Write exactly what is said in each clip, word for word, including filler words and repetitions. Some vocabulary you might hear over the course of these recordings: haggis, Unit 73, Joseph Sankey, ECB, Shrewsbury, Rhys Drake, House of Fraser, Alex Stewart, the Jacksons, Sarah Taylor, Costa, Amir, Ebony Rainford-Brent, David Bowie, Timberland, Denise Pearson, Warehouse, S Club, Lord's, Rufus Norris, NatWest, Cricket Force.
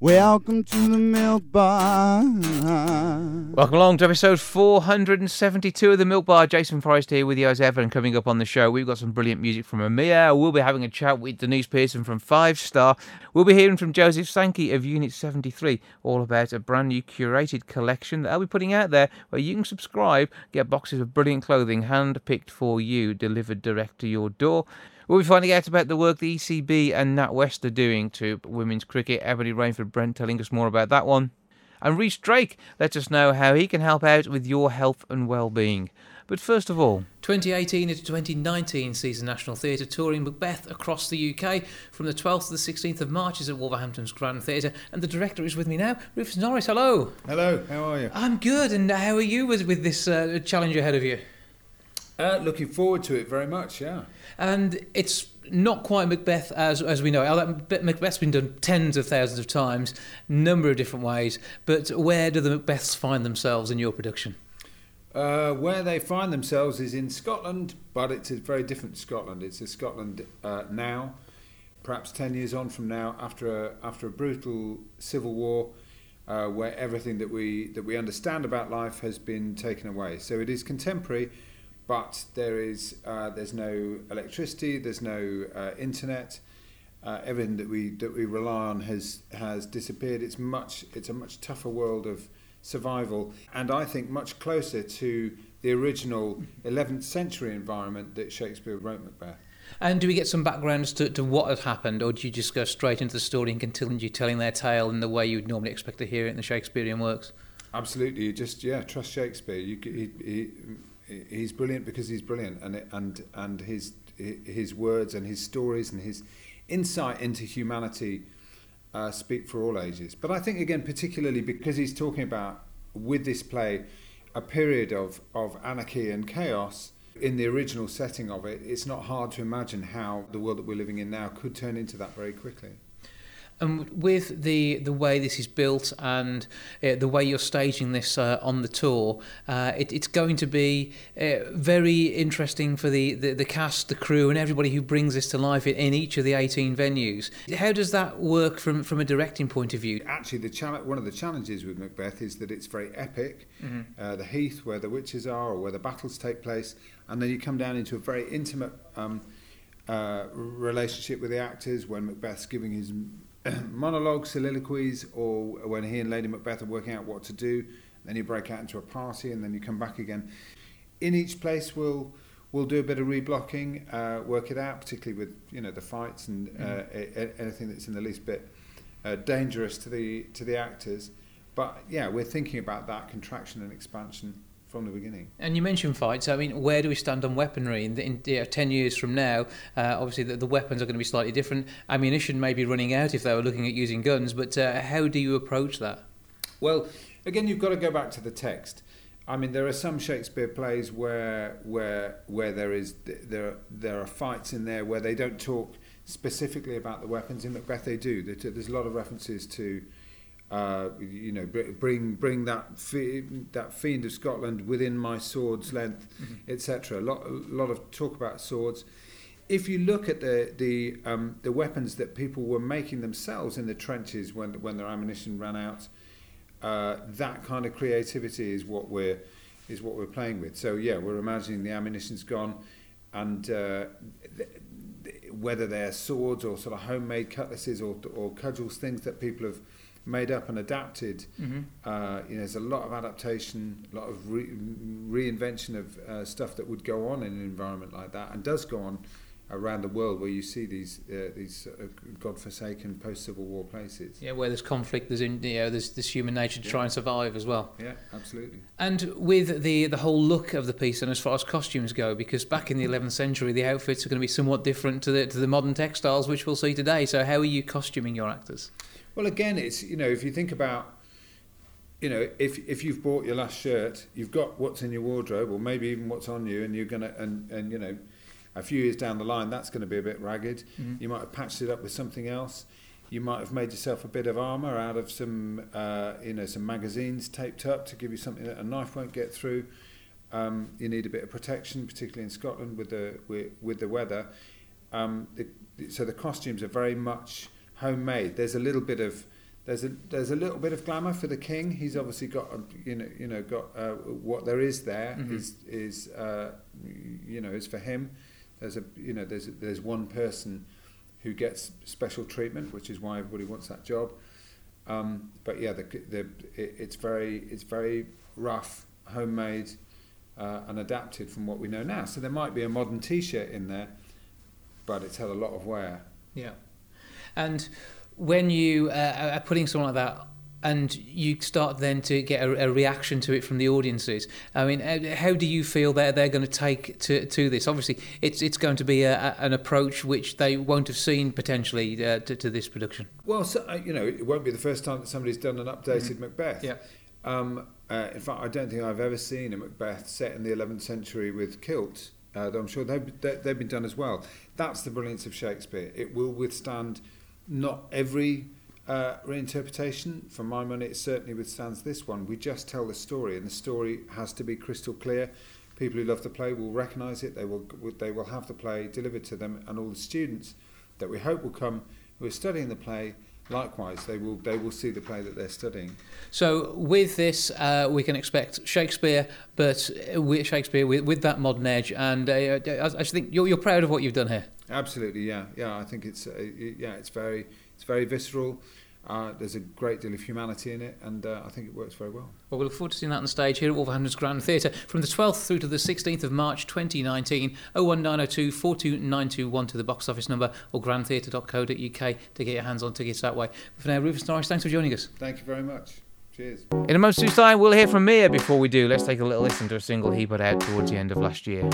welcome to the Milk Bar. Welcome along to episode four hundred seventy-two of the Milk Bar. Jason Forrest here with you as ever, and coming up on the show, we've got some brilliant music from Amir. We'll be having a chat with Denise Pearson from Five Star. We'll be hearing from Joseph Sankey of Unit seventy-three, all about a brand new curated collection that they'll be putting out there, where you can subscribe, get boxes of brilliant clothing hand-picked for you, delivered direct to your door. We'll be finding out about the work the E C B and NatWest are doing to women's cricket. Ebony Rainford-Brent telling us more about that one. And Rhys Drake lets us know how he can help out with your health and well-being. But first of all, twenty eighteen into twenty nineteen sees the National Theatre touring Macbeth across the U K. From the twelfth to the sixteenth of March is at Wolverhampton's Grand Theatre, and the director is with me now, Rufus Norris. Hello. Hello, how are you? I'm good, and how are you with, with this uh, challenge ahead of you? Uh, looking forward to it very much, yeah. And it's not quite Macbeth as as we know it. Macbeth's been done tens of thousands of times, number of different ways, but where do the Macbeths find themselves in your production? Uh, where they find themselves is in Scotland, but it's a very different Scotland. It's a Scotland uh, now, perhaps ten years on from now, after a, after a brutal civil war, uh, where everything that we that we understand about life has been taken away. So it is contemporary, but there is uh, there's no electricity, there's no uh, internet. Uh, everything that we that we rely on has has disappeared. It's much it's a much tougher world of survival, and I think much closer to the original eleventh century environment that Shakespeare wrote Macbeth. And do we get some backgrounds to, to what had happened, or do you just go straight into the story and continue telling their tale in the way you'd normally expect to hear it in the Shakespearean works? Absolutely, you just yeah trust Shakespeare. You he, he, He's brilliant because he's brilliant, and and and his his words and his stories and his insight into humanity uh, speak for all ages. But I think again, particularly because he's talking about with this play a period of, of anarchy and chaos in the original setting of it, it's not hard to imagine how the world that we're living in now could turn into that very quickly. And with the, the way this is built and uh, the way you're staging this uh, on the tour, uh, it, it's going to be uh, very interesting for the, the, the cast, the crew and everybody who brings this to life in, in each of the eighteen venues. How does that work from, from a directing point of view? Actually, the chal- one of the challenges with Macbeth is that it's very epic. Mm-hmm. Uh, the heath where the witches are or where the battles take place, and then you come down into a very intimate um, uh, relationship with the actors when Macbeth's giving his monologues, soliloquies, or when he and Lady Macbeth are working out what to do. Then you break out into a party, and then you come back again. In each place, we'll we'll do a bit of reblocking, uh, work it out, particularly with you know the fights and uh, mm. a, a, anything that's in the least bit uh, dangerous to the to the actors. But yeah, we're thinking about that contraction and expansion from the beginning. And you mentioned fights. I mean, where do we stand on weaponry? In, in you know, ten years from now, uh, obviously the, the weapons are going to be slightly different. Ammunition may be running out if they were looking at using guns, but uh, how do you approach that? Well, again, you've got to go back to the text. I mean, there are some Shakespeare plays where where where there is there there are fights in there where they don't talk specifically about the weapons. In Macbeth, they do. There's a lot of references to Uh, you know, bring bring that fi- that fiend of Scotland within my sword's length, mm-hmm. et cetera. A lot, a lot of talk about swords. If you look at the the um, the weapons that people were making themselves in the trenches when when their ammunition ran out, uh, that kind of creativity is what we're is what we're playing with. So yeah, we're imagining the ammunition's gone, and uh, th- th- whether they're swords or sort of homemade cutlasses or or cudgels, things that people have made up and adapted. Mm-hmm. Uh, you know, there's a lot of adaptation, a lot of re- reinvention of uh, stuff that would go on in an environment like that, and does go on around the world where you see these uh, these uh, godforsaken post-Civil War places. Yeah, where there's conflict, there's in, you know, there's this human nature to yeah. try and survive as well. Yeah, absolutely. And with the the whole look of the piece, and as far as costumes go, because back in the eleventh century, the outfits are going to be somewhat different to the to the modern textiles which we'll see today. So how are you costuming your actors? Well, again, it's, you know, if you think about, you know, if if you've bought your last shirt, you've got what's in your wardrobe, or maybe even what's on you, and you're gonna and and you know, a few years down the line, that's going to be a bit ragged. Mm-hmm. You might have patched it up with something else. You might have made yourself a bit of armour out of some, uh, you know, some magazines taped up to give you something that a knife won't get through. Um, you need a bit of protection, particularly in Scotland with the with, with the weather. Um, it, so the costumes are very much homemade. There's a little bit of there's a there's a little bit of glamour for the king. He's obviously got you know you know got uh, what there is there mm-hmm. is is uh, you know is for him. There's a you know there's there's one person who gets special treatment, which is why everybody wants that job. Um, but yeah, the, the, it, it's very it's very rough, homemade, uh, and adapted from what we know now. So there might be a modern T-shirt in there, but it's had a lot of wear. Yeah, and when you uh, are putting something like that, and you start then to get a, a reaction to it from the audiences. I mean, how do you feel that they're going to take to, to this? Obviously, it's it's going to be a, a, an approach which they won't have seen potentially uh, to, to this production. Well, so, uh, you know, it won't be the first time that somebody's done an updated mm. Macbeth. Yeah. Um, uh, in fact, I don't think I've ever seen a Macbeth set in the eleventh century with kilts. Uh, though I'm sure they've, they've been done as well. That's the brilliance of Shakespeare. It will withstand not every... Uh, reinterpretation. For my money, it certainly withstands this one. We just tell the story, and the story has to be crystal clear. People who love the play will recognise it. They will, they will have the play delivered to them, and all the students that we hope will come who are studying the play. Likewise, they will they will see the play that they're studying. So with this, uh, we can expect Shakespeare, but with Shakespeare with, with that modern edge. And uh, I, I think you're you're proud of what you've done here. Absolutely, yeah, yeah. I think it's uh, yeah, it's very. It's very visceral. Uh, there's a great deal of humanity in it, and uh, I think it works very well. Well, we look forward to seeing that on the stage here at Wolverhampton's Grand Theatre from the twelfth through to the sixteenth of March twenty nineteen. oh one nine oh two, four two nine two one to the box office number or grand theatre dot co dot U K to get your hands on tickets that way. But for now, Rufus Norris, thanks for joining us. Thank you very much. Cheers. In a moment's time, we'll hear from Amir. Before we do, let's take a little listen to a single he put out towards the end of last year.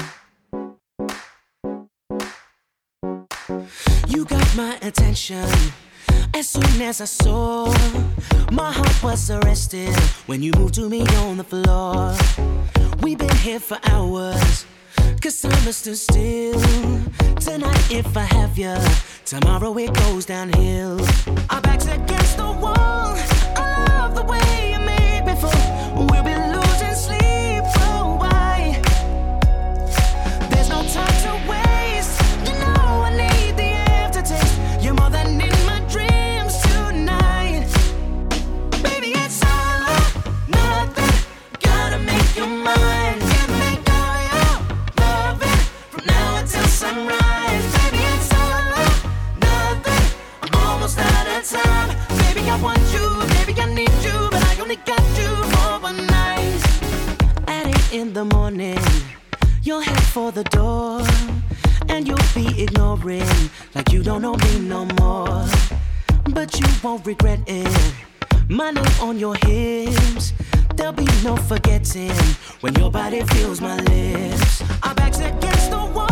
You got my attention as soon as I saw. My heart was arrested when you moved to me on the floor. We've been here for hours, cause time is still still. Tonight if I have you, tomorrow it goes downhill. Our backs against the wall, I love the way you make me feel. We'll be losing sleep for a while. There's no time to wait. In the morning, you'll head for the door, and you'll be ignoring like you don't know me no more. But you won't regret it, my name on your hips. There'll be no forgetting when your body feels my lips. Our backs against the wall,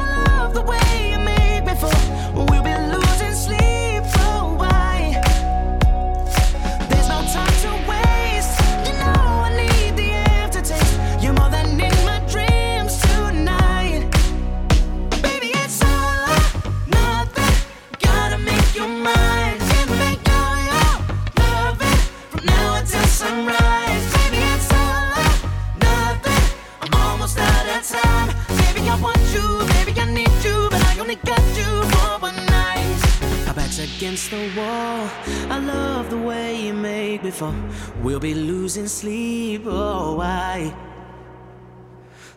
I love the way you make me feel. We'll be losing sleep for a while. There's no time to wait. Against the wall, I love the way you make me fall. We'll be losing sleep, oh why?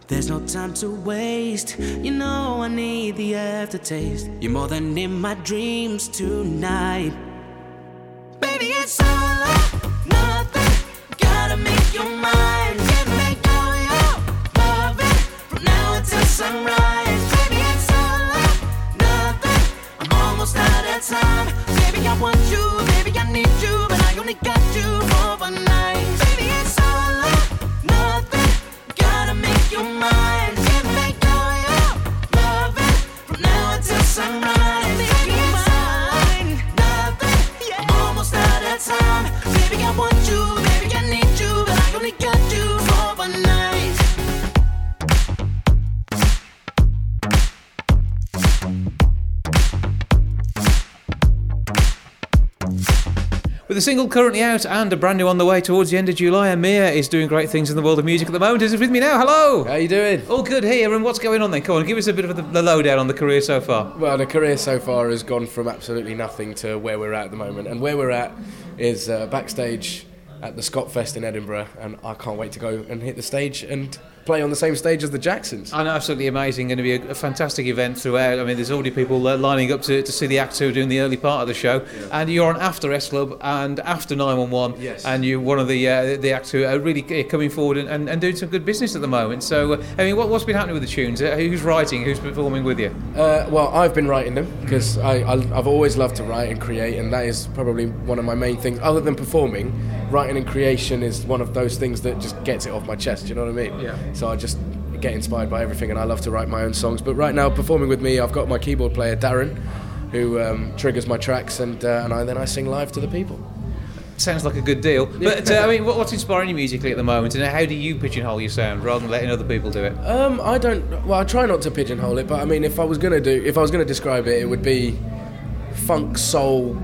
There's no time to waste. You know I need the aftertaste. You're more than in my dreams tonight. Baby, it's all or nothing. Gotta make your mind. Get me going, oh, love it. From now until sunrise. Baby, it's all or nothing. I'm almost out of time. I want you, baby, I need you, but I only got you for one night. Baby, it's all or nothing. Gotta make your mind. Can't make all your loving from now until sunrise. Baby, it's all or nothing. I'm almost out of time. Baby, I want you, baby, I need you, but I only got you for one night. With a single currently out and a brand new on the way towards the end of July, Amir is doing great things in the world of music at the moment. Is it with me now? Hello! How you doing? All good here, and what's going on then? Come on, give us a bit of the lowdown on the career so far. Well, the career so far has gone from absolutely nothing to where we're at at the moment, and where we're at is uh, backstage at the ScotFest in Edinburgh, and I can't wait to go and hit the stage and play on the same stage as the Jacksons. I know, absolutely amazing. Going to be a, a fantastic event throughout. I mean, there's already people uh, lining up to, to see the acts who are doing the early part of the show. Yeah. And you're on after S Club and after nine one one. Yes. And you're one of the uh, the acts who are really coming forward and, and, and doing some good business at the moment. So, uh, I mean, what, what's been happening with the tunes? Uh, who's writing? Who's performing with you? Uh, well, I've been writing them because I, I, I've always loved to write and create, and that is probably one of my main things. Other than performing, writing and creation is one of those things that just gets it off my chest. Do you know what I mean? Yeah. So I just get inspired by everything, and I love to write my own songs. But right now, performing with me, I've got my keyboard player, Darren, who um, triggers my tracks, and, uh, and I, then I sing live to the people. Sounds like a good deal. But, uh, I mean, what's inspiring you musically at the moment, and how do you pigeonhole your sound rather than letting other people do it? Um, I don't... Well, I try not to pigeonhole it, but, I mean, if I was going to do... If I was going to describe it, it would be funk, soul,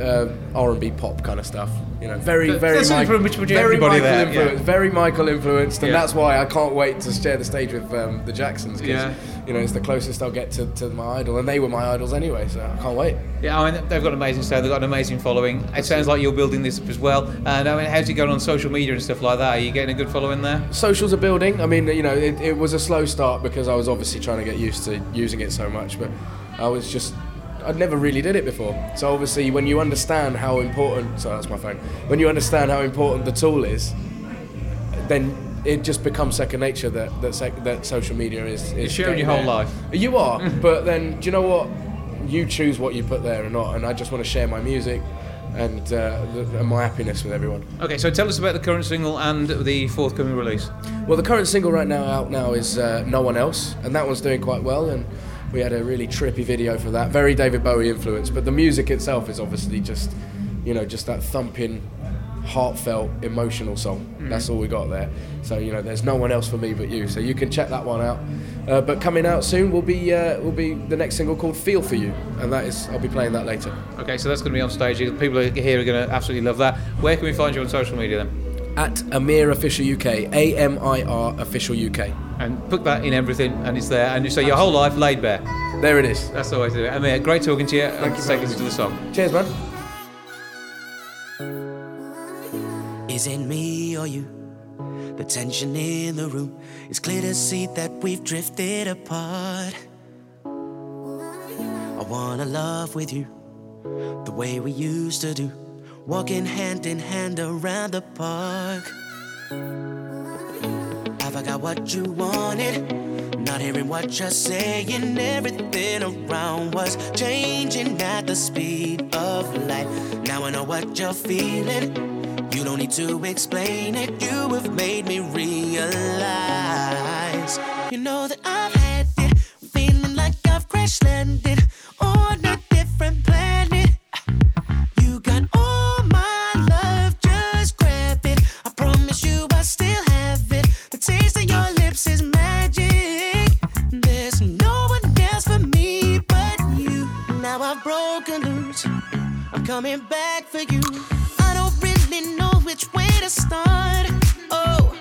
uh, R and B, pop kind of stuff. You know, very, but very, Michael, very Michael there, influenced. Yeah. Very Michael influenced, and yeah. That's why I can't wait to share the stage with um, the Jacksons. Cause, yeah. You know, it's the closest I'll get to, to my idol, and they were my idols anyway, so I can't wait. Yeah, I mean, they've got an amazing style, they've got an amazing following. It sounds like you're building this up as well. And I mean, how's it going on social media and stuff like that? Are you getting a good following there? Socials are building. I mean, you know, it, it was a slow start because I was obviously trying to get used to using it so much, but I was just. I'd never really did it before. So obviously when you understand how important, sorry that's my phone, when you understand how important the tool is, then it just becomes second nature that that, sec, that social media is... is You're sharing your whole life. You are, but then do you know what? You choose what you put there or not, and I just want to share my music and, uh, the, and my happiness with everyone. Okay, so tell us about the current single and the forthcoming release. Well, the current single right now out now is uh, No One Else, and that one's doing quite well, and we had a really trippy video for that, very David Bowie influenced, but the music itself is obviously just, you know, just that thumping, heartfelt, emotional song. Mm. That's all we got there. So, you know, there's no one else for me but you. So you can check that one out. Uh, but coming out soon will be uh, will be the next single called Feel For You, and that is I'll be playing that later. Okay, so that's going to be on stage. People here are going to absolutely love that. Where can we find you on social media then? At Amir Official U K, A M I R Official U K. And put that in everything, and it's there. And you say your whole life laid bare. There it is. That's the way to do it. Amir, great talking to you. Thank and take us to the song. Cheers, man. Is it me or you? The tension in the room. It's clear to see that we've drifted apart. I wanna love with you the way we used to do. Walking hand in hand around the park. Have I got what you wanted? Not hearing what you're saying. Everything around was changing at the speed of light. Now I know what you're feeling. You don't need to explain it. You have made me realize. You know that I've had it. Feeling like I've crash landed on a different planet. You got all coming back for you. I don't really know which way to start. Oh,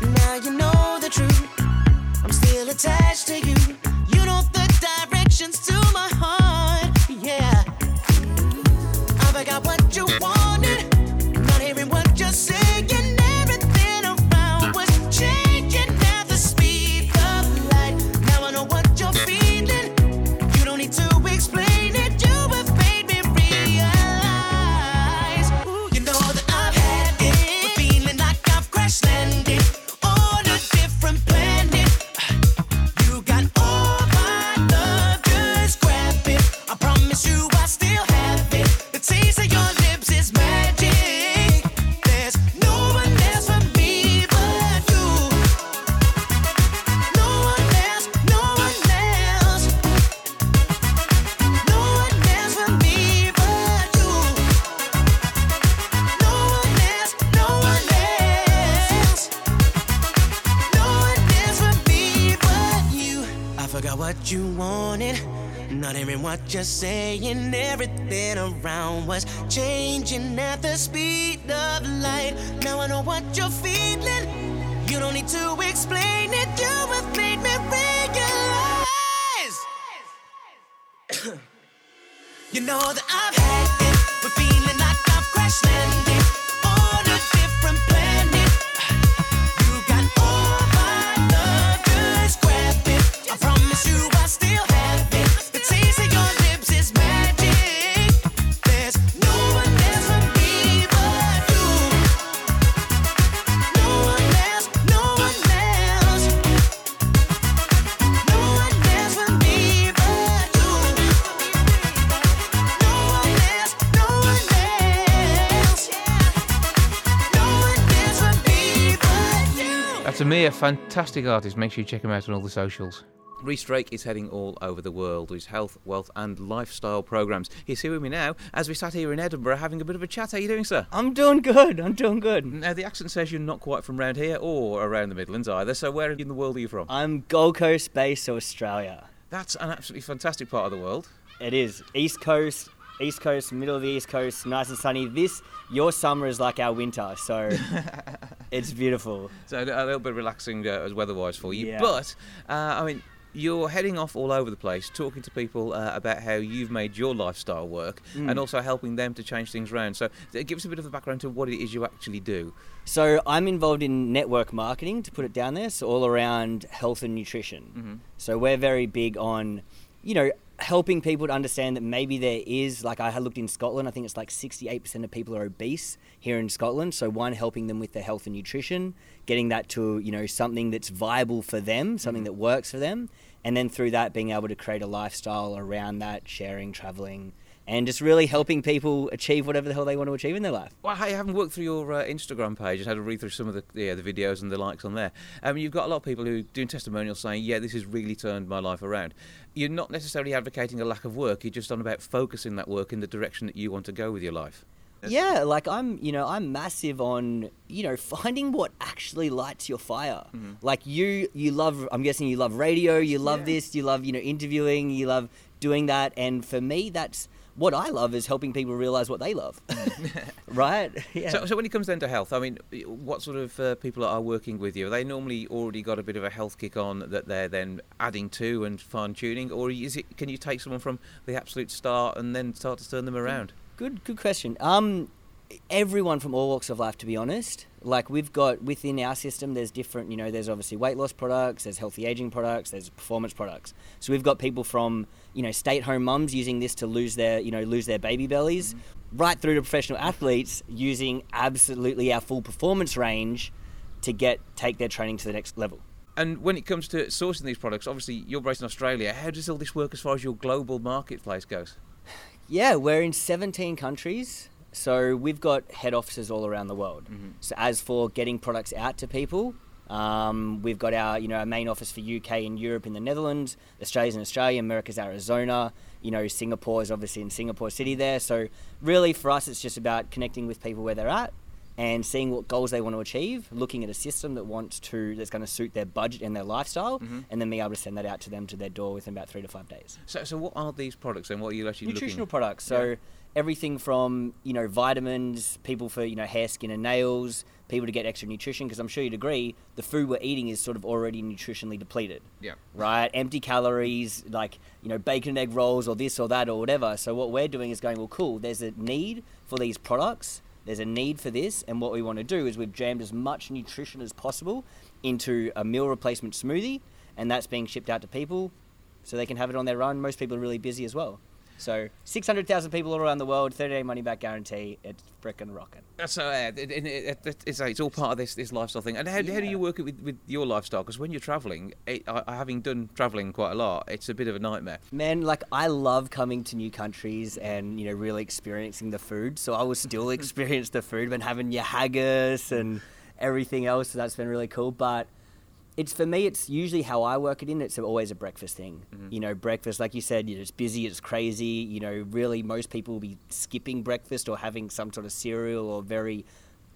now you know the truth. I'm still attached to you. You know the directions to my heart. Yeah, I forgot what you wanted. Not hearing what you're saying. Everything around was changing at the speed of light. Now I know what you're feeling. You don't need to explain. You wanted, Not hearing what you're saying, everything around was changing at the speed of light. Now I know what you're feeling. You don't need to explain it. You have made me realize. You know that I've had it, but feeling like I've crash landed on a different planet. You got all my love, just grab it. I promise you I still have it. The taste of your lips is magic. There's no one else for me but you. No one else, no one else. No one else for me but you. No one else, no one else. No one else for me but you. That's Amir, fantastic artist. Make sure you check him out on all the socials. Rhys Drake is heading all over the world with his health, wealth and lifestyle programmes. He's here with me now as we sat here in Edinburgh having a bit of a chat. How are you doing, sir? I'm doing good, I'm doing good. Now, the accent says you're not quite from round here or around the Midlands either, so where in the world are you from? I'm Gold Coast based, Australia. That's an absolutely fantastic part of the world. It is. East Coast, East Coast, middle of the East Coast, nice and sunny. This, your summer is like our winter, so it's beautiful. So a little bit relaxing uh, weather-wise for you, yeah. But, uh, I mean... You're heading off all over the place, talking to people uh, about how you've made your lifestyle work mm. and also helping them to change things around. So give us a bit of a background to what it is you actually do. So I'm involved in network marketing, to put it down there, so all around health and nutrition. Mm-hmm. So we're very big on, you know, helping people to understand that maybe there is, like I looked in Scotland, I think it's like sixty-eight percent of people are obese here in Scotland. So one, helping them with their health and nutrition, getting that to, you know, something that's viable for them, something mm-hmm. that works for them. And then through that, being able to create a lifestyle around that, sharing, traveling, and just really helping people achieve whatever the hell they want to achieve in their life. Well, hey, I haven't worked through your uh, Instagram page. I've had to read through some of the yeah, the videos and the likes on there. Um, you've got a lot of people who are doing testimonials saying, yeah, this has really turned my life around. You're not necessarily advocating a lack of work. You're just on about focusing that work in the direction that you want to go with your life. Yeah, like I'm, you know, I'm massive on, you know, finding what actually lights your fire. Mm-hmm. Like you, you love, I'm guessing you love radio, you love yeah. this, you love, you know, interviewing, you love doing that. And for me, that's what I love is helping people realize what they love. Right? Yeah. So, so when it comes down to health, I mean, what sort of uh, people are working with you? Are they normally already got a bit of a health kick on that they're then adding to and fine tuning? Or is it, can you take someone from the absolute start and then start to turn them around? Mm-hmm. Good good question. Um, everyone from all walks of life, to be honest. Like we've got within our system, there's different, you know, there's obviously weight loss products, there's healthy aging products, there's performance products. So we've got people from, you know, stay-at-home mums using this to lose their, you know, lose their baby bellies, mm-hmm. right through to professional athletes using absolutely our full performance range to get take their training to the next level. And when it comes to sourcing these products, obviously you're based in Australia. How does all this work as far as your global marketplace goes? Yeah, we're in seventeen countries, so we've got head offices all around the world. Mm-hmm. So as for getting products out to people, um, we've got our, you know, our main office for U K and Europe in the Netherlands, Australia's in Australia, America's Arizona, you know, Singapore is obviously in Singapore City there. So really for us, it's just about connecting with people where they're at and seeing what goals they want to achieve, looking at a system that wants to, that's going to suit their budget and their lifestyle, mm-hmm. and then being able to send that out to them to their door within about three to five days. So, so what are these products and what are you actually nutritional looking products? So, yeah. Everything from, you know, vitamins, people for, you know, hair, skin, and nails, people to get extra nutrition, because I'm sure you'd agree, the food we're eating is sort of already nutritionally depleted. Yeah. Right? Empty calories, like, you know, bacon and egg rolls or this or that or whatever. So what we're doing is going, well, cool, there's a need for these products. There's a need for this, and what we want to do is we've jammed as much nutrition as possible into a meal replacement smoothie, and that's being shipped out to people so they can have it on their own. Most people are really busy as well. So six hundred thousand people all around the world, thirty-day money-back guarantee, it's frickin' rockin'. So uh, it, it, it, it's, it's all part of this, this lifestyle thing. And how, yeah. how do you work it with, with your lifestyle? Because when you're travelling, having done travelling quite a lot, it's a bit of a nightmare. Man, like, I love coming to new countries and, you know, really experiencing the food. So I will still experience the food when having your haggis and everything else. So that's been really cool. But... It's for me, it's usually how I work it in. It's always a breakfast thing. Mm-hmm. You know, breakfast, like you said, it's busy, it's crazy. You know, really most people will be skipping breakfast or having some sort of cereal or very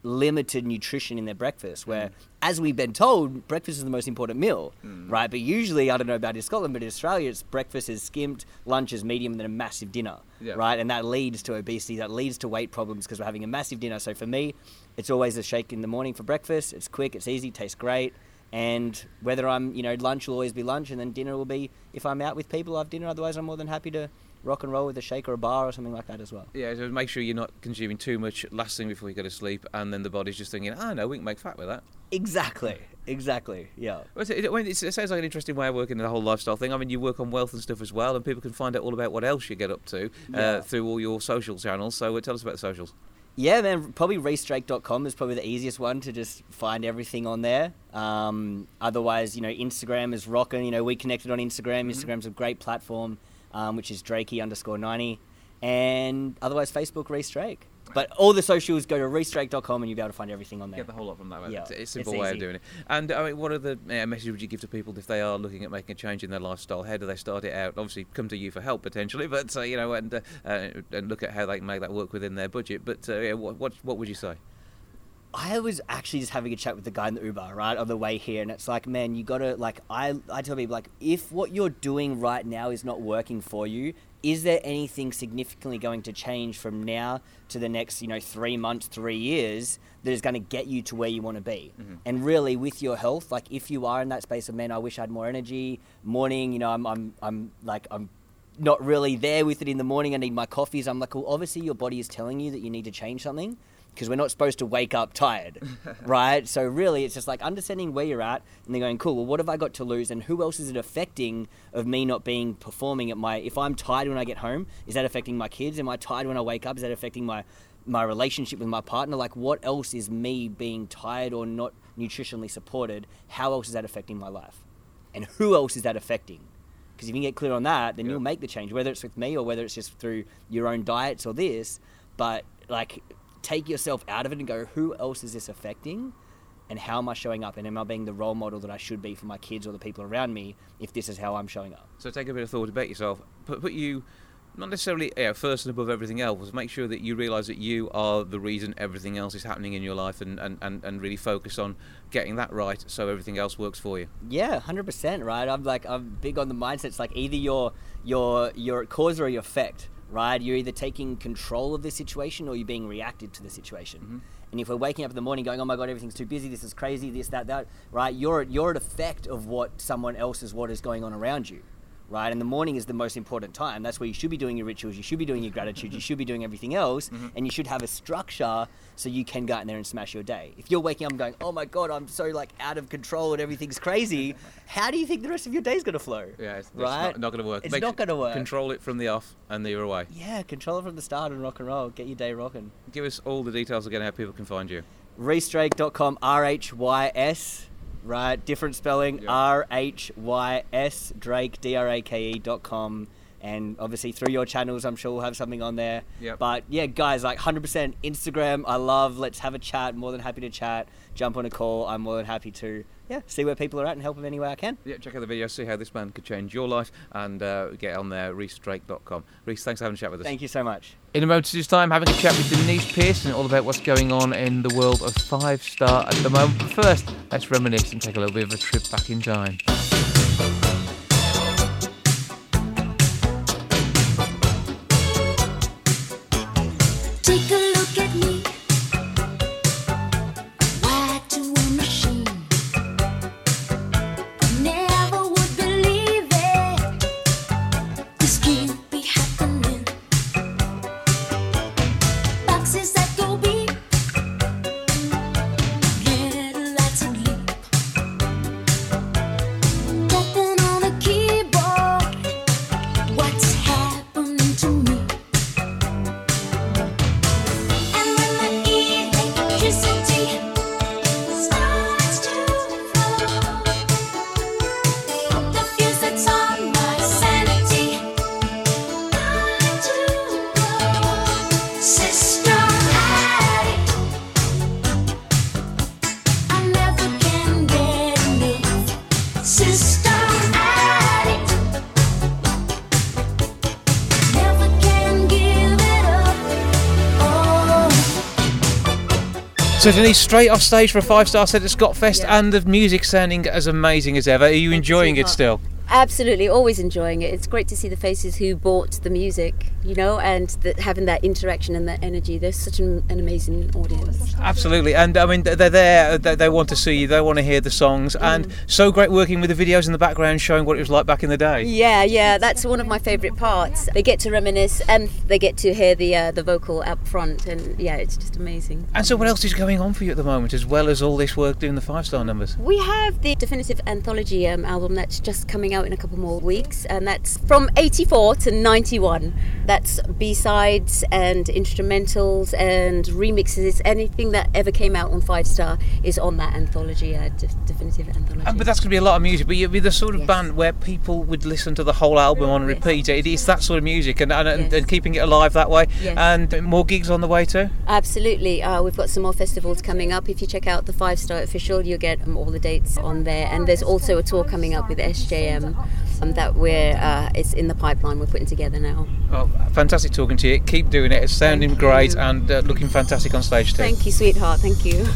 limited nutrition in their breakfast, where, mm. as we've been told, breakfast is the most important meal, mm. right? But usually, I don't know about in Scotland, but in Australia, it's breakfast is skimmed, lunch is medium, and then a massive dinner, yeah. right? And that leads to obesity, that leads to weight problems because we're having a massive dinner. So for me, it's always a shake in the morning for breakfast. It's quick, it's easy, tastes great. And whether I'm, you know, lunch will always be lunch, and then dinner will be, if I'm out with people, I'll have dinner. Otherwise, I'm more than happy to rock and roll with a shake or a bar or something like that as well. Yeah, so make sure you're not consuming too much last thing before you go to sleep, and then the body's just thinking, ah, no, we can make fat with that. Exactly, exactly, yeah. It sounds like an interesting way of working, the whole lifestyle thing. I mean, you work on wealth and stuff as well, and people can find out all about what else you get up to yeah. uh, through all your social channels. So uh, tell us about the socials. Yeah, man, probably rhys drake dot com is probably the easiest one to just find everything on there. Um, otherwise, you know, Instagram is rocking. You know, we connected on Instagram. Mm-hmm. Instagram's a great platform. Um, which is Drakey underscore ninety, and otherwise Facebook, Rhys Drake. But all the socials, go to rhys drake dot com and you'll be able to find everything on there. Get the whole lot from that one. Yeah, it's a simple it's way of doing it. And I mean, what are the uh, messages would you give to people if they are looking at making a change in their lifestyle? How do they start it out? Obviously, come to you for help potentially, but uh, you know, and uh, uh, and look at how they can make that work within their budget. But uh, yeah, what, what what would you say? I was actually just having a chat with the guy in the Uber, right, on the way here. And it's like, man, you got to, like, I, I tell people, like, if what you're doing right now is not working for you, is there anything significantly going to change from now to the next, you know, three months, three years that is going to get you to where you want to be? Mm-hmm. And really with your health, like, if you are in that space of, man, I wish I had more energy, morning, you know, I'm, I'm, I'm like, I'm not really there with it in the morning. I need my coffees. I'm like, well, obviously your body is telling you that you need to change something, because we're not supposed to wake up tired, right? So really, it's just like understanding where you're at and then going, cool, well, what have I got to lose? And who else is it affecting of me not being performing at my, if I'm tired when I get home, is that affecting my kids? Am I tired when I wake up? Is that affecting my, my relationship with my partner? Like, what else is me being tired or not nutritionally supported? How else is that affecting my life? And who else is that affecting? Because if you can get clear on that, then yep. you'll make the change, whether it's with me or whether it's just through your own diets or this, but like, take yourself out of it and go, who else is this affecting? And how am I showing up? And am I being the role model that I should be for my kids or the people around me if this is how I'm showing up? So take a bit of thought about yourself. Put, put you, not necessarily yeah, first and above everything else, make sure that you realise that you are the reason everything else is happening in your life, and, and, and, and really focus on getting that right so everything else works for you. Yeah, one hundred percent, right? I'm like, I'm big on the mindset. It's like either your your your cause or your effect. Right, you're either taking control of the situation or you're being reactive to the situation. Mm-hmm. And if we're waking up in the morning going, oh my God, everything's too busy, this is crazy, this, that, that, right? You're you're an effect of what someone else's, what is going on around you, right? And the morning is the most important time. That's where you should be doing your rituals, you should be doing your gratitude, you should be doing everything else, mm-hmm. and you should have a structure so you can go out there and smash your day. If you're waking up and going, oh my God, I'm so like out of control and everything's crazy, how do you think the rest of your day's gonna flow? Yeah, it's, right? it's not, not gonna work. It's Make, not gonna work. Control it from the off and you're away. Yeah, control it from the start and rock and roll, get your day rocking. Give us all the details again, how people can find you. rhys drake dot com, R H Y S. Right, different spelling, yeah. R H Y S, Drake, D R A K E dot com. And obviously through your channels, I'm sure we'll have something on there. Yep. But yeah, guys, like one hundred percent Instagram, I love. Let's have a chat. More than happy to chat. Jump on a call. I'm more than happy to yeah, see where people are at and help them any way I can. Yeah, check out the video, see how this man could change your life, and uh, get on there, rhys drake dot com. Rhys, thanks for having a chat with us. Thank you so much. In a moment this time, having a chat with Denise Pearson all about what's going on in the world of Five Star at the moment. But first, let's reminisce and take a little bit of a trip back in time. So Denise, straight off stage for a Five Star set at ScotFest, yeah. and the music sounding as amazing as ever. Are you enjoying it still? Absolutely, always enjoying it. It's great to see the faces who bought the music, you know, and the, having that interaction and that energy. They're such an, an amazing audience. Absolutely, and I mean, they're there, they, they want to see you, they want to hear the songs, mm. and so great working with the videos in the background showing what it was like back in the day. Yeah, yeah, that's one of my favourite parts. They get to reminisce and they get to hear the uh, the vocal up front, and yeah, it's just amazing. And so what else is going on for you at the moment, as well as all this work doing the Five Star numbers? We have the Definitive Anthology um, album that's just coming out in a couple more weeks, and that's from eighty-four to ninety-one. That's B-sides and instrumentals and remixes. Anything that ever came out on Five Star is on that anthology, uh, de- definitive anthology. And, but that's going to be a lot of music, but you'll be the sort of yes. band where people would listen to the whole album on repeat. Yes. It is that sort of music, and and, yes. and, and keeping it alive that way. Yes. And more gigs on the way too? Absolutely. Uh, we've got some more festivals coming up. If you check out the Five Star Official, you'll get um, all the dates on there, and there's also a tour coming up with S J M. Um, that we're uh, it's in the pipeline, we're putting together now. Oh, fantastic talking to you. Keep doing it. It's sounding great and uh, looking fantastic on stage too. Thank you, sweetheart. Thank you.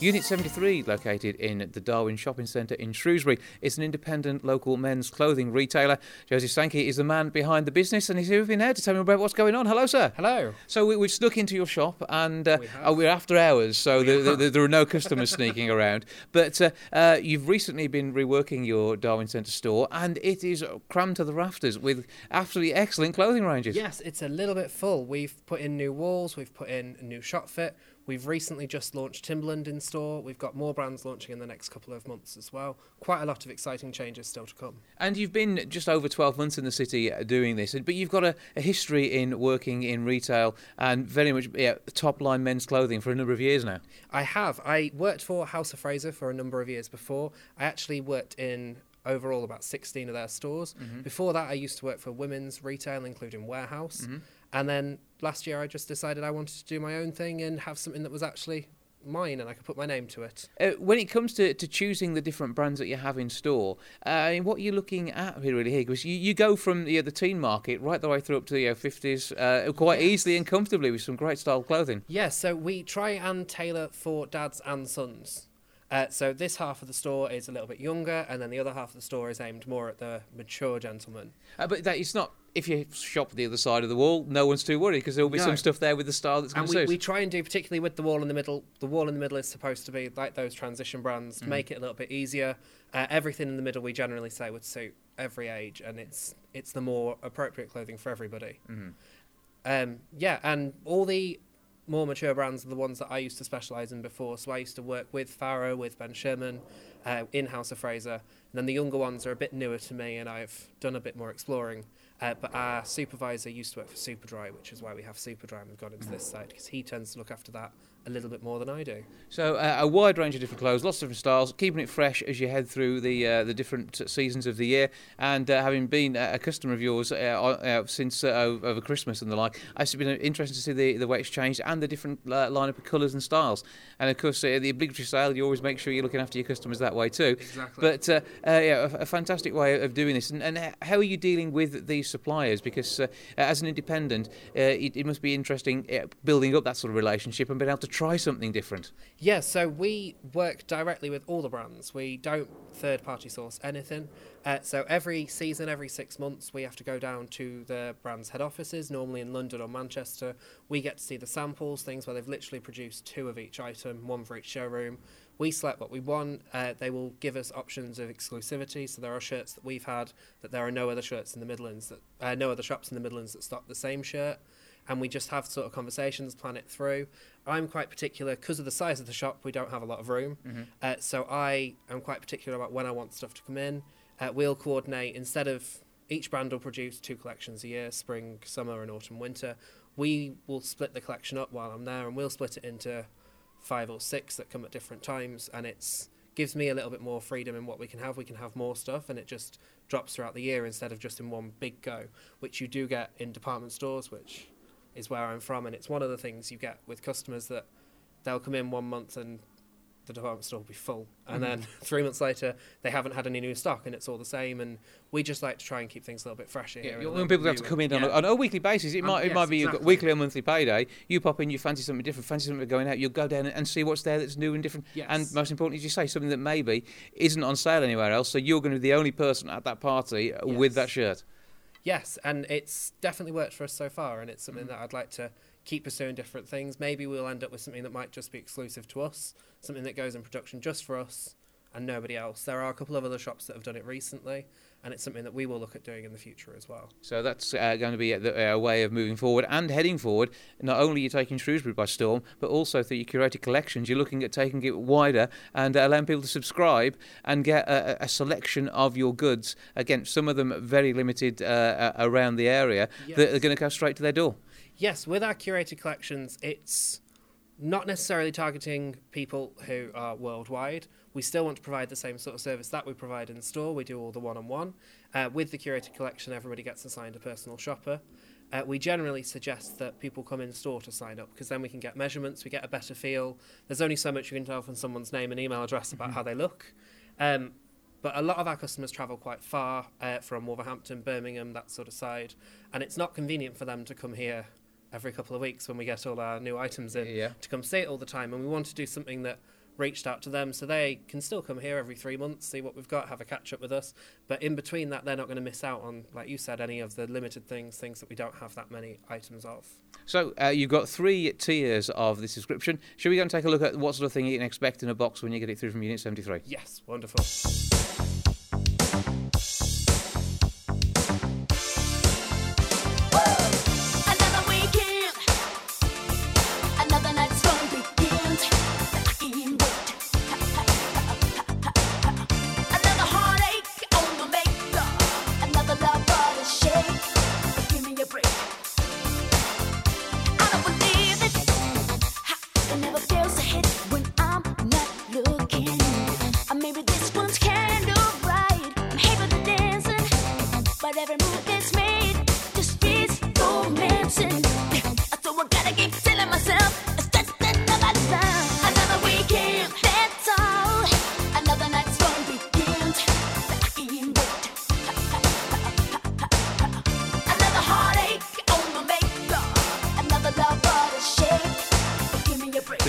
Unit seventy-three, located in the Darwin Shopping Centre in Shrewsbury, is an independent local men's clothing retailer. Joseph Sankey is the man behind the business, and he's here with me now to tell me about what's going on. Hello, sir. Hello. So we, we've snuck into your shop, and uh, we oh, we're after hours, so the, the, the, there are no customers sneaking around. But uh, uh, you've recently been reworking your Darwin Centre store, and it is crammed to the rafters with absolutely excellent clothing ranges. Yes, it's a little bit full. We've put in new walls, we've put in a new shop fit. We've recently just launched Timberland in store. We've got more brands launching in the next couple of months as well. Quite a lot of exciting changes still to come. And you've been just over twelve months in the city doing this, but you've got a, a history in working in retail and very much yeah, top-line men's clothing for a number of years now. I have. I worked for House of Fraser for a number of years before. I actually worked in overall about sixteen of their stores. Mm-hmm. Before that, I used to work for women's retail, including Warehouse. Mm-hmm. And then last year I just decided I wanted to do my own thing and have something that was actually mine and I could put my name to it. Uh, when it comes to, to choosing the different brands that you have in store, uh, what are you looking at here really here? Because you, you go from you know, the teen market right the way through up to the you know, fifties uh, quite yes. easily and comfortably with some great style clothing. Yeah, so we try and tailor for dads and sons. Uh, so this half of the store is a little bit younger, and then the other half of the store is aimed more at the mature gentleman. Uh, but that, it's not, if you shop the other side of the wall, no one's too worried, because there'll be no. some stuff there with the style that's going to suit. And we, we try and do, particularly with the wall in the middle, the wall in the middle is supposed to be like those transition brands, mm. make it a little bit easier. Uh, everything in the middle we generally say would suit every age, and it's it's the more appropriate clothing for everybody. Mm-hmm. Um, yeah, and all the more mature brands are the ones that I used to specialise in before. So I used to work with Faro, with Ben Sherman, uh, in House of Fraser. And then the younger ones are a bit newer to me and I've done a bit more exploring. Uh, but our supervisor used to work for Superdry, which is why we have Superdry and we've gone into this side, because he tends to look after that a little bit more than I do. So uh, a wide range of different clothes, lots of different styles, keeping it fresh as you head through the uh, the different seasons of the year. And uh, having been a customer of yours uh, uh, since uh, over Christmas and the like, it's been interesting to see the, the way it's changed and the different uh, lineup of colours and styles. And of course, uh, the obligatory sale, you always make sure you're looking after your customers that that way too. Exactly. But uh, uh, yeah, a, a fantastic way of doing this. And, and how are you dealing with these suppliers? Because uh, as an independent, uh, it, it must be interesting uh, building up that sort of relationship and being able to try something different. Yeah, so we work directly with all the brands. We don't third-party source anything. Uh, so every season, every six months, we have to go down to the brand's head offices, normally in London or Manchester. We get to see the samples, things where they've literally produced two of each item, one for each showroom. We select what we want. Uh, they will give us options of exclusivity. So there are shirts that we've had that there are no other shirts in the Midlands, that uh, no other shops in the Midlands that stock the same shirt. And we just have sort of conversations, plan it through. I'm quite particular, because of the size of the shop, we don't have a lot of room. Mm-hmm. Uh, so I am quite particular about when I want stuff to come in. Uh, we'll coordinate, instead of each brand will produce two collections a year, spring, summer and autumn, winter. We will split the collection up while I'm there, and we'll split it into five or six that come at different times. And it's gives me a little bit more freedom in what we can have. We can have more stuff, and it just drops throughout the year instead of just in one big go, which you do get in department stores, which is where I'm from. And it's one of the things you get with customers, that they'll come in one month and the department store will be full, and mm-hmm. then three months later they haven't had any new stock and it's all the same. And we just like to try and keep things a little bit fresher yeah, here. When people have to come in yeah. on, a, on a weekly basis, it um, might it yes, might be exactly. You've got weekly or monthly payday, you pop in, you fancy something different, fancy something going out, you'll go down and see what's there that's new and different. Yes. And most importantly, as you say, something that maybe isn't on sale anywhere else, so you're going to be the only person at that party yes. with that shirt. Yes, and it's definitely worked for us so far, and it's something mm-hmm. that I'd like to keep pursuing different things. Maybe we'll end up with something that might just be exclusive to us, something that goes in production just for us and nobody else. There are a couple of other shops that have done it recently, and it's something that we will look at doing in the future as well. So that's uh, going to be a, a way of moving forward and heading forward. Not only are you taking Shrewsbury by storm, but also through your curated collections, you're looking at taking it wider and allowing people to subscribe and get a, a selection of your goods. Again, some of them very limited uh, around the area yes. that are going to go straight to their door. Yes, with our curated collections, it's not necessarily targeting people who are worldwide. We still want to provide the same sort of service that we provide in store. We do all the one-on-one. Uh, with the curated collection, everybody gets assigned a personal shopper. Uh, we generally suggest that people come in store to sign up, because then we can get measurements, we get a better feel. There's only so much you can tell from someone's name and email address about how they look. Um, But a lot of our customers travel quite far uh, from Wolverhampton, Birmingham, that sort of side. And it's not convenient for them to come here every couple of weeks when we get all our new items in yeah. to come see it all the time. And we want to do something that reached out to them, so they can still come here every three months, see what we've got, have a catch up with us. But in between that, they're not going to miss out on, like you said, any of the limited things, things that we don't have that many items of. So uh, you've got three tiers of the subscription. Should we go and take a look at what sort of thing you can expect in a box when you get it through from Unit seventy-three? Yes, wonderful.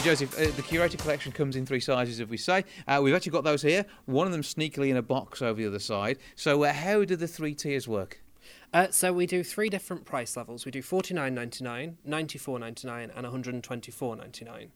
Joseph, uh, the curated collection comes in three sizes, as we say. Uh, we've actually got those here. One of them sneakily in a box over the other side. So uh, how do the three tiers work? Uh, so we do three different price levels. We do forty-nine ninety-nine, ninety-four ninety-nine and one hundred twenty-four ninety-nine.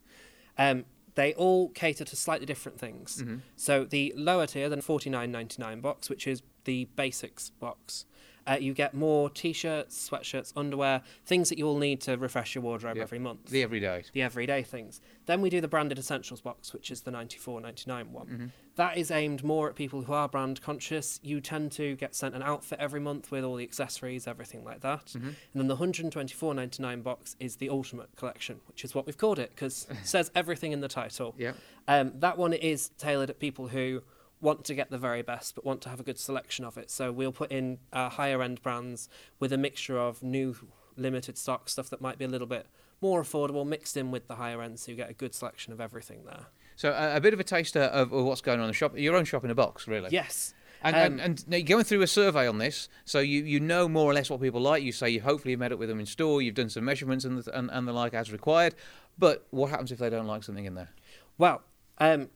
Um, they all cater to slightly different things. Mm-hmm. So the lower tier, the forty-nine ninety-nine box, which is the basics box, Uh, you get more T-shirts, sweatshirts, underwear, things that you'll need to refresh your wardrobe yep. every month. The everyday. The everyday things. Then we do the branded essentials box, which is the ninety-four ninety-nine one. Mm-hmm. That is aimed more at people who are brand conscious. You tend to get sent an outfit every month with all the accessories, everything like that. Mm-hmm. And then the one hundred twenty-four ninety-nine box is the ultimate collection, which is what we've called it, because it says everything in the title. Yep. Um, that one is tailored at people who want to get the very best but want to have a good selection of it. So we'll put in uh, higher end brands with a mixture of new limited stock stuff that might be a little bit more affordable mixed in with the higher end, so you get a good selection of everything there. So a, a bit of a taster of what's going on in the shop, your own shop in a box, really. Yes. And, um, and and going through a survey on this, so you, you know more or less what people like. You say you hopefully you've met up with them in store, you've done some measurements and the, and, and the like as required. But what happens if they don't like something in there? Well, um,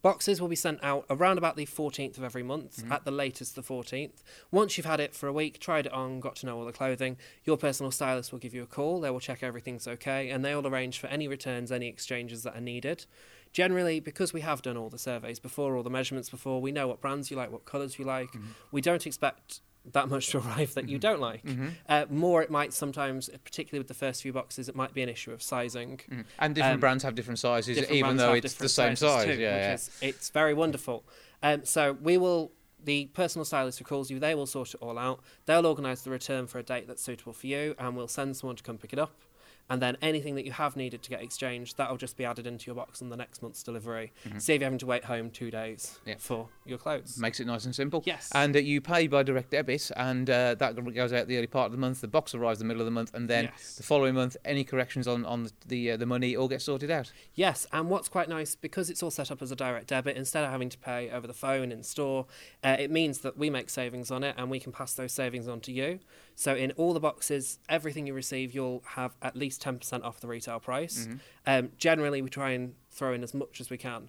boxes will be sent out around about the fourteenth of every month, mm-hmm. at the latest the fourteenth. Once you've had it for a week, tried it on, got to know all the clothing, your personal stylist will give you a call. They will check everything's okay, and they will arrange for any returns, any exchanges that are needed. Generally, because we have done all the surveys before, all the measurements before, we know what brands you like, what colours you like. Mm-hmm. We don't expect that much to arrive that mm-hmm. you don't like. Mm-hmm. Uh, more, it might sometimes, particularly with the first few boxes, it might be an issue of sizing. Mm-hmm. And different um, brands have different sizes, different even though it's the same size. Too, yeah, yeah. Is, it's very wonderful. Um, so we will... The personal stylist who calls you, they will sort it all out. They'll organise the return for a date that's suitable for you, and we'll send someone to come pick it up. And then anything that you have needed to get exchanged, that'll just be added into your box on the next month's delivery. Mm-hmm. Save you having to wait home two days yeah. for your clothes. Makes it nice and simple. Yes. And uh, you pay by direct debit, and uh, that goes out the early part of the month. The box arrives the middle of the month, and then yes. the following month, any corrections on, on the the, uh, the money all gets sorted out. Yes, and what's quite nice, because it's all set up as a direct debit, instead of having to pay over the phone in store, uh, it means that we make savings on it, and we can pass those savings on to you. So in all the boxes, everything you receive, you'll have at least ten percent off the retail price. Mm-hmm. Um, generally, we try and throw in as much as we can.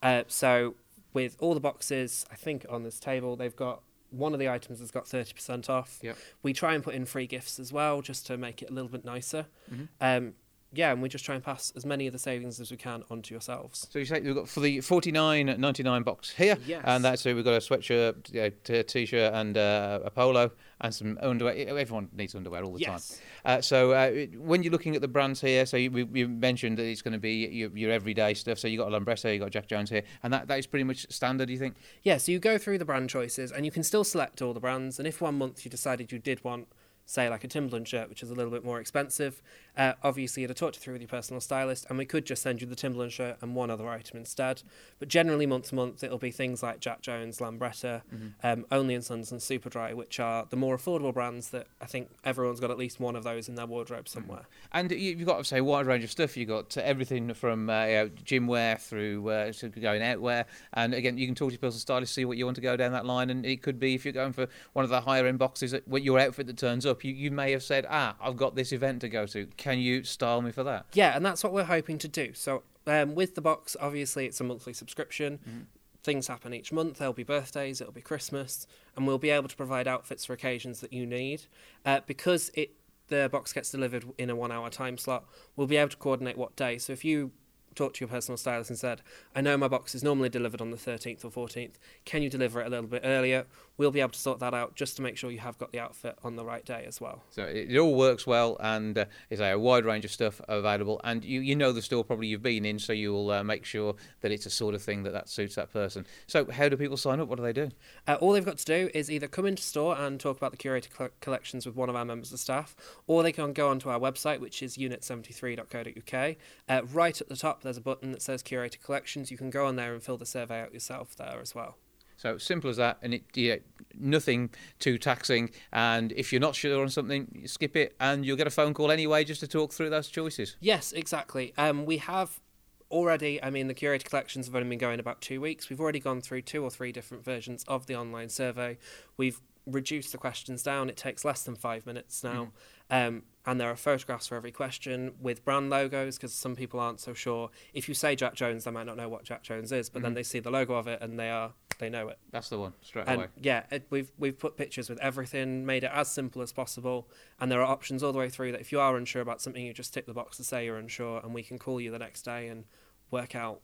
Uh, so with all the boxes, I think on this table, they've got one of the items has got thirty percent off. Yep. We try and put in free gifts as well, just to make it a little bit nicer. Mm-hmm. Um, yeah, and we just try and pass as many of the savings as we can onto yourselves. So you say we've got for the forty-nine ninety-nine box here, yes. and that's it. We've got a sweatshirt, yeah, t- t-shirt, and uh, a polo, and some underwear. Everyone needs underwear all the yes. time. Uh, so uh, when you're looking at the brands here, so you, we, you mentioned that it's going to be your, your everyday stuff. So you got a Lambretta, you got Jack Jones here, and that, that is pretty much standard, you think? Yeah. So you go through the brand choices, and you can still select all the brands. And if one month you decided you did want, say, like a Timberland shirt, which is a little bit more expensive, uh, obviously you'd have talked it through with your personal stylist, and we could just send you the Timberland shirt and one other item instead. But generally, month to month, it'll be things like Jack Jones, Lambretta, mm-hmm. um, Only and Sons, and Superdry, which are the more affordable brands that I think everyone's got at least one of those in their wardrobe somewhere. Mm-hmm. And you've got, say, a wide range of stuff. You've got everything from uh, you know, gym wear through uh, to going out wear. And again, you can talk to your personal stylist, see what you want to go down that line. And it could be, if you're going for one of the higher end boxes, that your outfit that turns up, You, you may have said, ah, I've got this event to go to. Can you style me for that? Yeah, and that's what we're hoping to do. So um, with the box, obviously, it's a monthly subscription. Mm-hmm. Things happen each month. There'll be birthdays, it'll be Christmas, and we'll be able to provide outfits for occasions that you need. Uh, because it the box gets delivered in a one-hour time slot, we'll be able to coordinate what day. So if you talk to your personal stylist and said, I know my box is normally delivered on the thirteenth or fourteenth, can you deliver it a little bit earlier? We'll be able to sort that out just to make sure you have got the outfit on the right day as well. So it, it all works well, and uh, it's a wide range of stuff available, and you, you know the store probably you've been in, so you'll uh, make sure that it's a sort of thing that, that suits that person. So how do people sign up? What do they do? Uh, all they've got to do is either come into store and talk about the curated cl- collections with one of our members of staff, or they can go onto our website, which is unit seventy-three dot co dot uk. Uh, right at the top, there's a button that says curated collections. You can go on there and fill the survey out yourself there as well. So simple as that, and it yeah, nothing too taxing. And if you're not sure on something, you skip it, and you'll get a phone call anyway just to talk through those choices. Yes, exactly. Um, we have already, I mean, the curated collections have only been going about two weeks. We've already gone through two or three different versions of the online survey. We've reduced the questions down. It takes less than five minutes now. Mm. Um, and there are photographs for every question with brand logos, because some people aren't so sure. If you say Jack Jones, they might not know what Jack Jones is, but mm-hmm. then they see the logo of it and they are they know it. That's the one, straight and away. Yeah, it, we've we've put pictures with everything, made it as simple as possible, and there are options all the way through that if you are unsure about something, you just tick the box to say you're unsure, and we can call you the next day and work out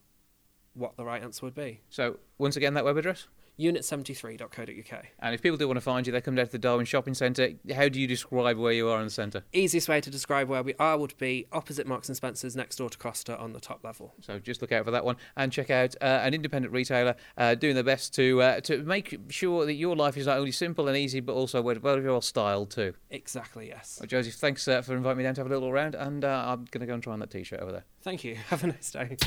what the right answer would be. So, once again, that web address? unit seventy-three dot co dot uk. And if people do want to find you, they come down to the Darwin Shopping Centre. How do you describe where you are in the centre? Easiest way to describe where we are would be opposite Marks and Spencer's, next door to Costa on the top level. So just look out for that one, and check out uh, an independent retailer uh, doing their best to uh, to make sure that your life is not only simple and easy, but also well, well styled too. Exactly, yes. Well, Joseph, thanks uh, for inviting me down to have a little round, and uh, I'm going to go and try on that T-shirt over there. Thank you. Have a nice day.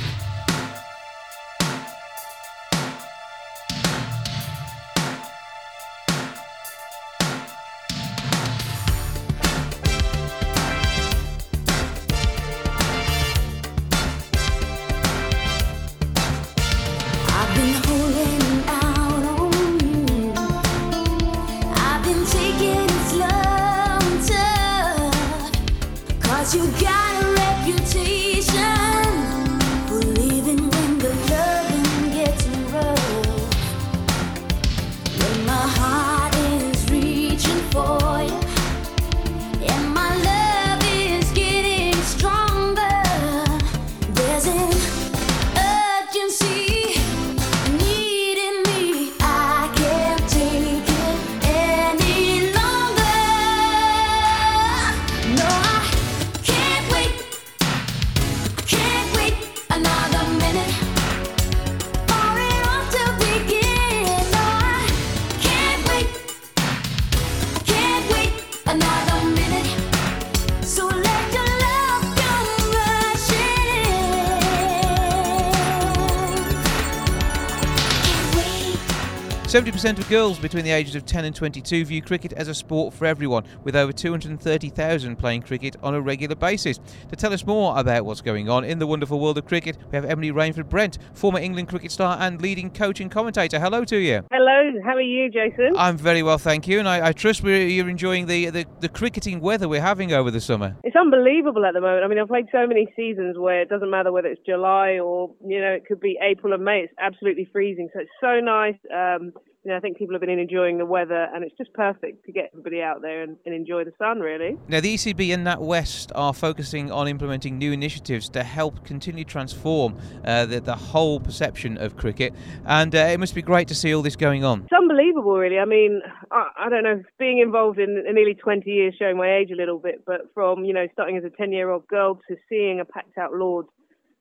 seventy percent of girls between the ages of ten and twenty-two view cricket as a sport for everyone, with over two hundred thirty thousand playing cricket on a regular basis. To tell us more about what's going on in the wonderful world of cricket, we have Ebony Rainford-Brent, former England cricket star and leading coach and commentator. Hello to you. Hello, how are you, Jason? I'm very well, thank you, and I, I trust we're, you're enjoying the, the, the cricketing weather we're having over the summer. It's unbelievable at the moment. I mean, I've played so many seasons where it doesn't matter whether it's July or, you know, it could be April or May. It's absolutely freezing, so it's so nice. Um, You know, I think people have been enjoying the weather, and it's just perfect to get everybody out there and, and enjoy the sun, really. Now, the E C B and NatWest are focusing on implementing new initiatives to help continue transform uh, the, the whole perception of cricket, and uh, it must be great to see all this going on. It's unbelievable, really. I mean, I, I don't know, being involved in, in nearly twenty years, showing my age a little bit, but from, you know, starting as a ten-year-old girl to seeing a packed-out Lord's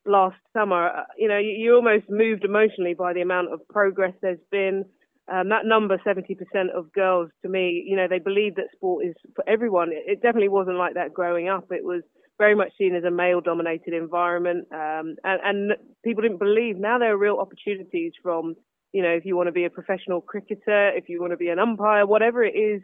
last summer, uh, you know, you, you're almost moved emotionally by the amount of progress there's been. Um, that number, seventy percent of girls, to me, you know, they believe that sport is for everyone. It, it definitely wasn't like that growing up. It was very much seen as a male-dominated environment, um, and, and people didn't believe. Now there are real opportunities from, you know, if you want to be a professional cricketer, if you want to be an umpire, whatever it is,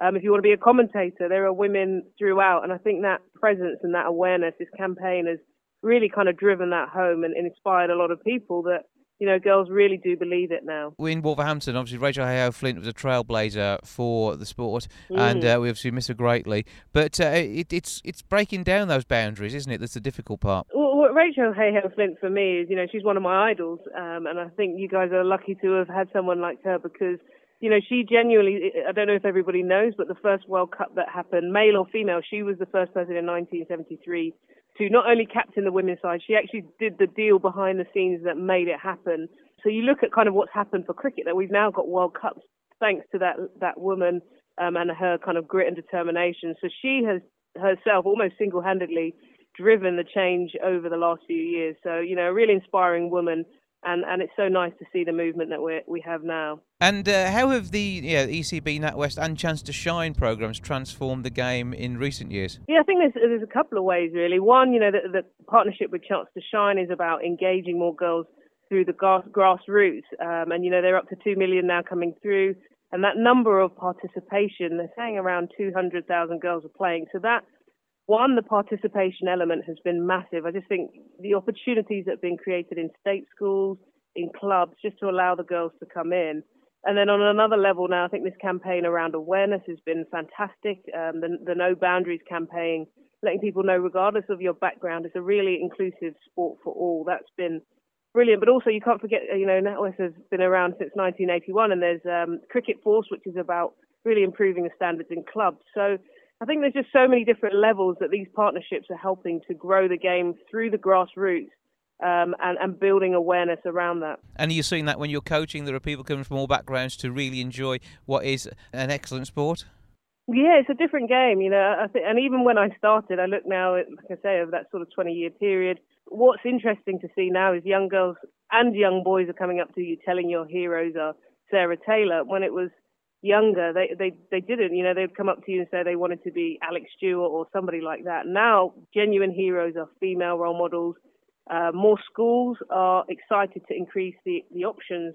um, if you want to be a commentator, there are women throughout. And I think that presence and that awareness, this campaign has really kind of driven that home and inspired a lot of people that, you know, girls really do believe it now. We're in Wolverhampton. Obviously, Rachel Hayhoe Flint was a trailblazer for the sport, mm. and uh, we obviously miss her greatly. But uh, it, it's it's breaking down those boundaries, isn't it? That's the difficult part. Well, what Rachel Hayhoe Flint for me is, you know, she's one of my idols, um, and I think you guys are lucky to have had someone like her because, you know, she genuinely, I don't know if everybody knows, but the first World Cup that happened, male or female, she was the first person in nineteen seventy-three to not only captain the women's side, she actually did the deal behind the scenes that made it happen. So you look at kind of what's happened for cricket, that we've now got World Cups thanks to that that woman um, and her kind of grit and determination. So she has herself almost single-handedly driven the change over the last few years. So, you know, a really inspiring woman. And, and it's so nice to see the movement that we we have now. And uh, how have the yeah, E C B, NatWest and Chance to Shine programmes transformed the game in recent years? Yeah, I think there's, there's a couple of ways, really. One, you know, the, the partnership with Chance to Shine is about engaging more girls through the grass, grassroots. Um, and, you know, they're up to two million now coming through. And that number of participation, they're saying around two hundred thousand girls are playing. So that, one, the participation element has been massive. I just think the opportunities that have been created in state schools, in clubs, just to allow the girls to come in. And then on another level now, I think this campaign around awareness has been fantastic. Um, the, the No Boundaries campaign, letting people know regardless of your background, it's a really inclusive sport for all. That's been brilliant. But also you can't forget, you know, NatWest has been around since nineteen eighty-one, and there's um, Cricket Force, which is about really improving the standards in clubs. So I think there's just so many different levels that these partnerships are helping to grow the game through the grassroots um, and, and building awareness around that. And you're seeing that when you're coaching, there are people coming from all backgrounds to really enjoy what is an excellent sport? Yeah, it's a different game, you know. I th- and even when I started, I look now, at, like I say, over that sort of twenty-year period. What's interesting to see now is young girls and young boys are coming up to you telling your heroes are Sarah Taylor. When it was younger, they, they they didn't, you know, they'd come up to you and say they wanted to be Alex Stewart or somebody like that. Now, genuine heroes are female role models. Uh, more schools are excited to increase the, the options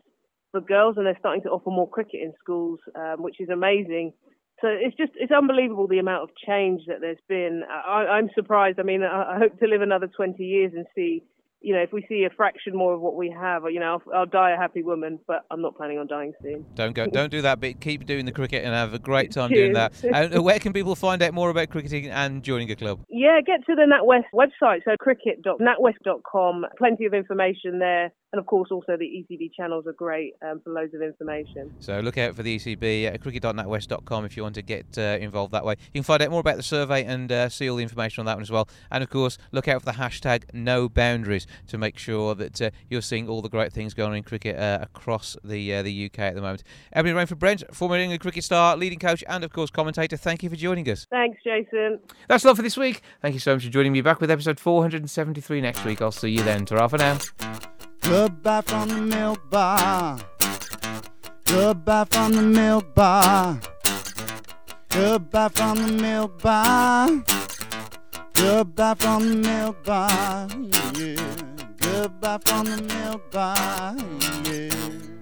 for girls, and they're starting to offer more cricket in schools, um, which is amazing. So it's just, it's unbelievable the amount of change that there's been. I, I'm surprised. I mean, I, I hope to live another twenty years and see, you know, if we see a fraction more of what we have, you know, I'll, I'll die a happy woman, but I'm not planning on dying soon. Don't go, don't do that, but keep doing the cricket and have a great time doing that. And where can people find out more about cricketing and joining a club? Yeah, get to the NatWest website, so cricket dot natwest dot com, plenty of information there. And of course, also the E C B channels are great um, for loads of information. So look out for the E C B at cricket dot natwest dot com if you want to get uh, involved that way. You can find out more about the survey and uh, see all the information on that one as well. And of course, look out for the hashtag No Boundaries to make sure that uh, you're seeing all the great things going on in cricket uh, across the uh, the U K at the moment. Ebony Rainford-Brent, former England cricket star, leading coach, and of course commentator. Thank you for joining us. Thanks, Jason. That's a lot for this week. Thank you so much for joining me. Back with episode four hundred seventy-three next week. I'll see you then. Ta-ra for now. Goodbye from the milk bar. Goodbye from the milk bar. Goodbye from the milk bar. Goodbye from the milk bar. Yeah. Goodbye from the milk bar. Yeah.